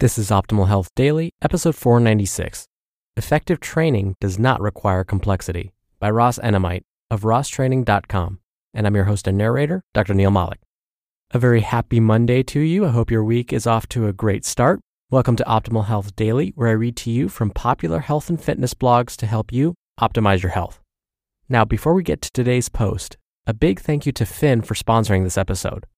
This is Optimal Health Daily, episode 496. Effective Training Does Not Require Complexity by Ross Enamait of RossTraining.com. And I'm your host and narrator, Dr. Neil Malik. A very happy Monday to you. I hope your week is off to a great start. Welcome to Optimal Health Daily, where I read to you from popular health and fitness blogs to help you optimize your health. Now, before we get to today's post, a big thank you to Fin for sponsoring this episode.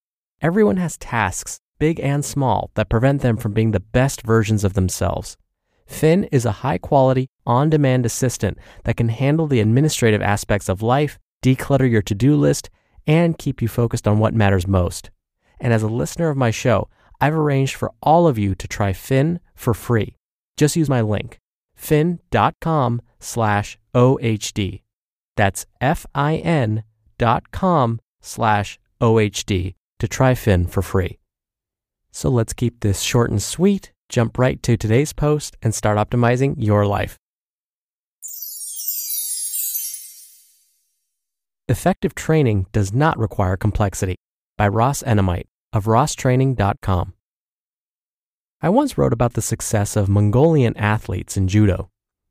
Everyone has tasks, big and small, that prevent them from being the best versions of themselves. Fin is a high-quality, on-demand assistant that can handle the administrative aspects of life, declutter your to-do list, and keep you focused on what matters most. And as a listener of my show, I've arranged for all of you to try Fin for free. Just use my link, fin.com/OHD. That's fin.com/OHD to try Fin for free. So let's keep this short and sweet, jump right to today's post, and start optimizing your life. Effective Training Does Not Require Complexity by Ross Enamait of RossTraining.com. I once wrote about the success of Mongolian athletes in judo.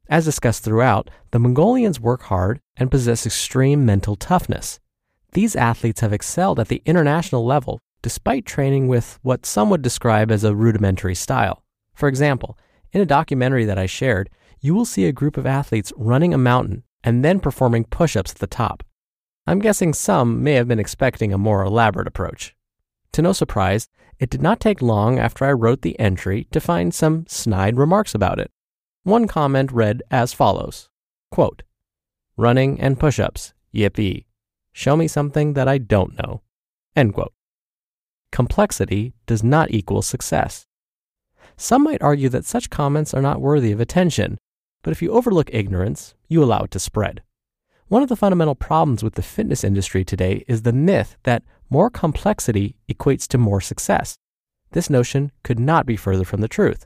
As discussed throughout, the Mongolians work hard and possess extreme mental toughness. These athletes have excelled at the international level despite training with what some would describe as a rudimentary style. For example, in a documentary that I shared, you will see a group of athletes running a mountain and then performing push-ups at the top. I'm guessing some may have been expecting a more elaborate approach. To no surprise, it did not take long after I wrote the entry to find some snide remarks about it. One comment read as follows, quote, "Running and push-ups, yippee. Show me something that I don't know," end quote. Complexity does not equal success. Some might argue that such comments are not worthy of attention, but if you overlook ignorance, you allow it to spread. One of the fundamental problems with the fitness industry today is the myth that more complexity equates to more success. This notion could not be further from the truth.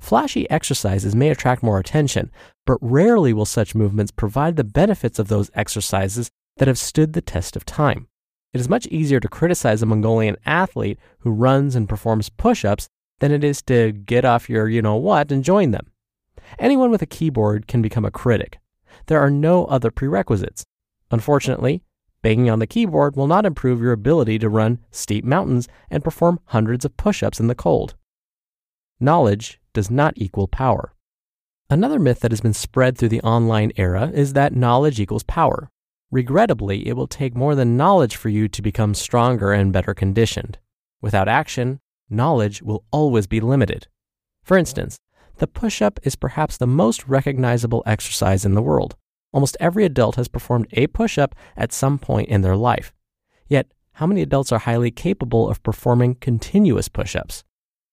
Flashy exercises may attract more attention, but rarely will such movements provide the benefits of those exercises that have stood the test of time. It is much easier to criticize a Mongolian athlete who runs and performs push-ups than it is to get off your you-know-what and join them. Anyone with a keyboard can become a critic. There are no other prerequisites. Unfortunately, banging on the keyboard will not improve your ability to run steep mountains and perform hundreds of push-ups in the cold. Knowledge does not equal power. Another myth that has been spread through the online era is that knowledge equals power. Regrettably, it will take more than knowledge for you to become stronger and better conditioned. Without action, knowledge will always be limited. For instance, the push-up is perhaps the most recognizable exercise in the world. Almost every adult has performed a push-up at some point in their life. Yet, how many adults are highly capable of performing continuous push-ups?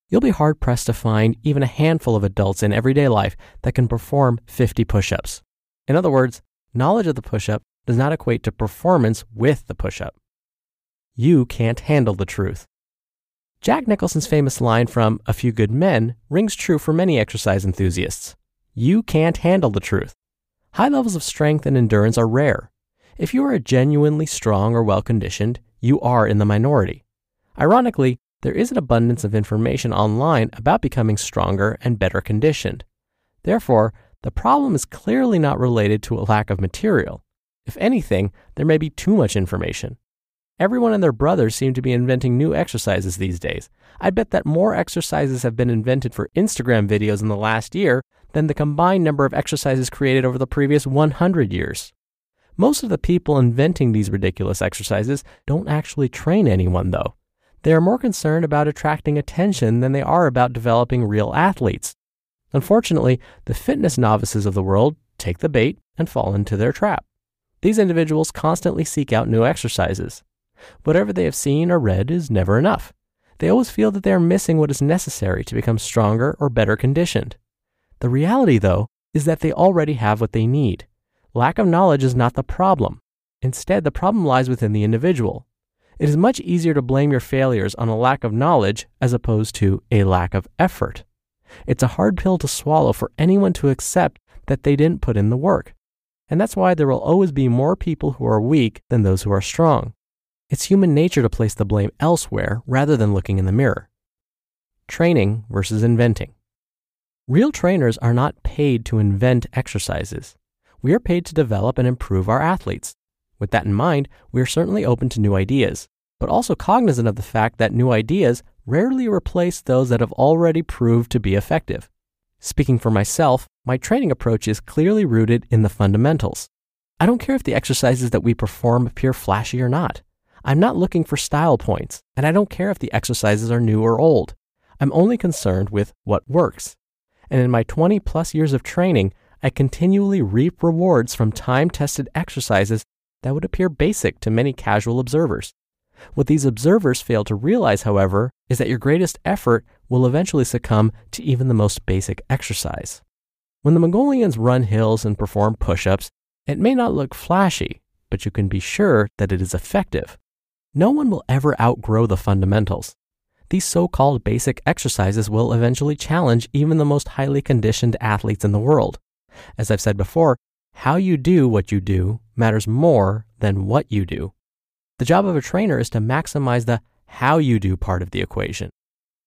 You'll be hard-pressed to find even a handful of adults in everyday life that can perform 50 push-ups. In other words, knowledge of the push-up does not equate to performance with the push-up. You can't handle the truth. Jack Nicholson's famous line from A Few Good Men rings true for many exercise enthusiasts. You can't handle the truth. High levels of strength and endurance are rare. If you are genuinely strong or well-conditioned, you are in the minority. Ironically, there is an abundance of information online about becoming stronger and better conditioned. Therefore, the problem is clearly not related to a lack of material. If anything, there may be too much information. Everyone and their brother seem to be inventing new exercises these days. I bet that more exercises have been invented for Instagram videos in the last year than the combined number of exercises created over the previous 100 years. Most of the people inventing these ridiculous exercises don't actually train anyone, though. They are more concerned about attracting attention than they are about developing real athletes. Unfortunately, the fitness novices of the world take the bait and fall into their trap. These individuals constantly seek out new exercises. Whatever they have seen or read is never enough. They always feel that they are missing what is necessary to become stronger or better conditioned. The reality, though, is that they already have what they need. Lack of knowledge is not the problem. Instead, the problem lies within the individual. It is much easier to blame your failures on a lack of knowledge as opposed to a lack of effort. It's a hard pill to swallow for anyone to accept that they didn't put in the work. And that's why there will always be more people who are weak than those who are strong. It's human nature to place the blame elsewhere rather than looking in the mirror. Training versus inventing. Real trainers are not paid to invent exercises. We are paid to develop and improve our athletes. With that in mind, we are certainly open to new ideas, but also cognizant of the fact that new ideas rarely replace those that have already proved to be effective. Speaking for myself, my training approach is clearly rooted in the fundamentals. I don't care if the exercises that we perform appear flashy or not. I'm not looking for style points, and I don't care if the exercises are new or old. I'm only concerned with what works. And in my 20 plus years of training, I continually reap rewards from time-tested exercises that would appear basic to many casual observers. What these observers fail to realize, however, is that your greatest effort will eventually succumb to even the most basic exercise. When the Mongolians run hills and perform push-ups, it may not look flashy, but you can be sure that it is effective. No one will ever outgrow the fundamentals. These so-called basic exercises will eventually challenge even the most highly conditioned athletes in the world. As I've said before, how you do what you do matters more than what you do. The job of a trainer is to maximize the how you do part of the equation.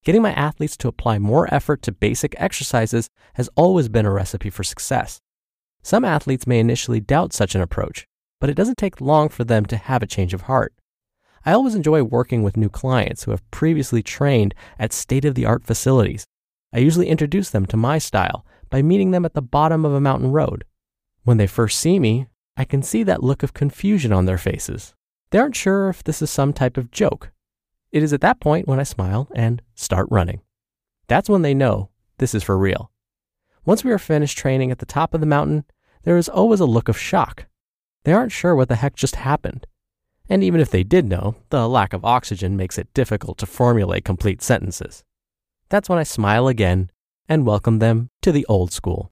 Getting my athletes to apply more effort to basic exercises has always been a recipe for success. Some athletes may initially doubt such an approach, but it doesn't take long for them to have a change of heart. I always enjoy working with new clients who have previously trained at state-of-the-art facilities. I usually introduce them to my style by meeting them at the bottom of a mountain road. When they first see me, I can see that look of confusion on their faces. They aren't sure if this is some type of joke. It is at that point when I smile and start running. That's when they know this is for real. Once we are finished training at the top of the mountain, there is always a look of shock. They aren't sure what the heck just happened. And even if they did know, the lack of oxygen makes it difficult to formulate complete sentences. That's when I smile again and welcome them to the old school.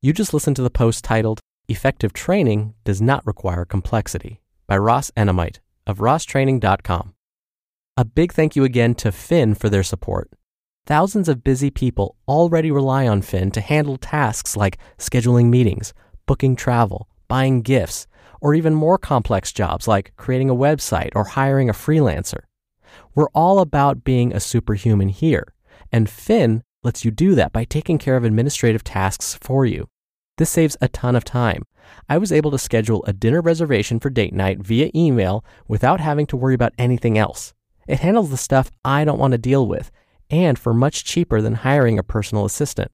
You just listened to the post titled, Effective Training Does Not Require Complexity, by Ross Enamait of RossTraining.com. A big thank you again to Fin for their support. Thousands of busy people already rely on Fin to handle tasks like scheduling meetings, booking travel, buying gifts, or even more complex jobs like creating a website or hiring a freelancer. We're all about being a superhuman here, and Fin lets you do that by taking care of administrative tasks for you. This saves a ton of time. I was able to schedule a dinner reservation for date night via email without having to worry about anything else. It handles the stuff I don't want to deal with, and for much cheaper than hiring a personal assistant.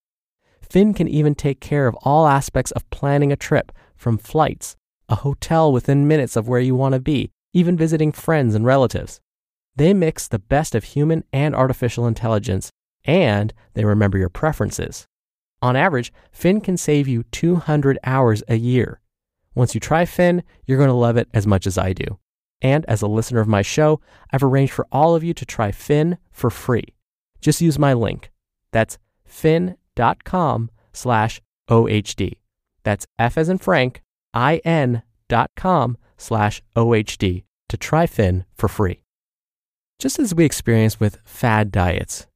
Fin can even take care of all aspects of planning a trip, from flights, a hotel within minutes of where you want to be, even visiting friends and relatives. They mix the best of human and artificial intelligence, and they remember your preferences. On average, Fin can save you 200 hours a year. Once you try Fin, you're going to love it as much as I do. And as a listener of my show, I've arranged for all of you to try Fin for free. Just use my link. That's fin.com/OHD. That's F as in Frank, IN.com/OHD to try Fin for free. Just as we experience with fad diets,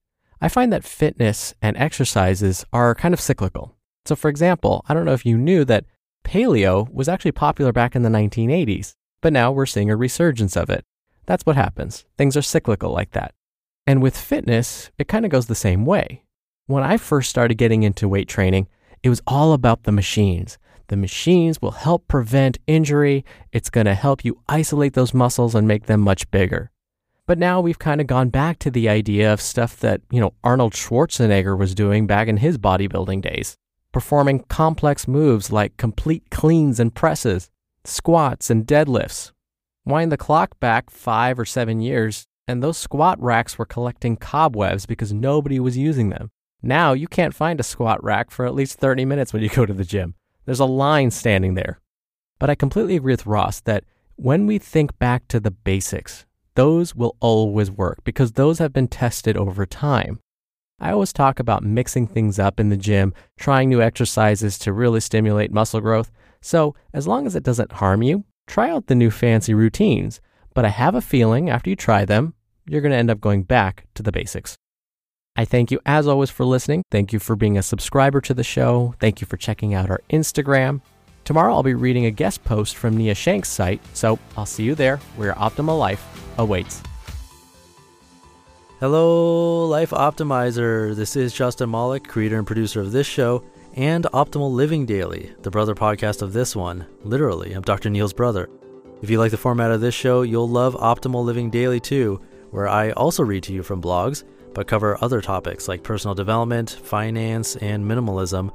I find that fitness and exercises are kind of cyclical. So for example, I don't know if you knew that paleo was actually popular back in the 1980s, but now we're seeing a resurgence of it. That's what happens. Things are cyclical like that. And with fitness, it kind of goes the same way. When I first started getting into weight training, it was all about the machines. The machines will help prevent injury. It's going to help you isolate those muscles and make them much bigger. But now we've kind of gone back to the idea of stuff that, Arnold Schwarzenegger was doing back in his bodybuilding days, performing complex moves like complete cleans and presses, squats and deadlifts. Wind the clock back 5 or 7 years, and those squat racks were collecting cobwebs because nobody was using them. Now you can't find a squat rack for at least 30 minutes when you go to the gym. There's a line standing there. But I completely agree with Ross that when we think back to the basics, those will always work because those have been tested over time. I always talk about mixing things up in the gym, trying new exercises to really stimulate muscle growth. So as long as it doesn't harm you, try out the new fancy routines. But I have a feeling after you try them, you're going to end up going back to the basics. I thank you as always for listening. Thank you for being a subscriber to the show. Thank you for checking out our Instagram. Tomorrow I'll be reading a guest post from Nia Shanks' site, so I'll see you there where your optimal life awaits. Hello, Life Optimizer. This is Justin Mollick, creator and producer of this show and Optimal Living Daily, the brother podcast of this one. Literally, I'm Dr. Neil's brother. If you like the format of this show, you'll love Optimal Living Daily too, where I also read to you from blogs, but cover other topics like personal development, finance, and minimalism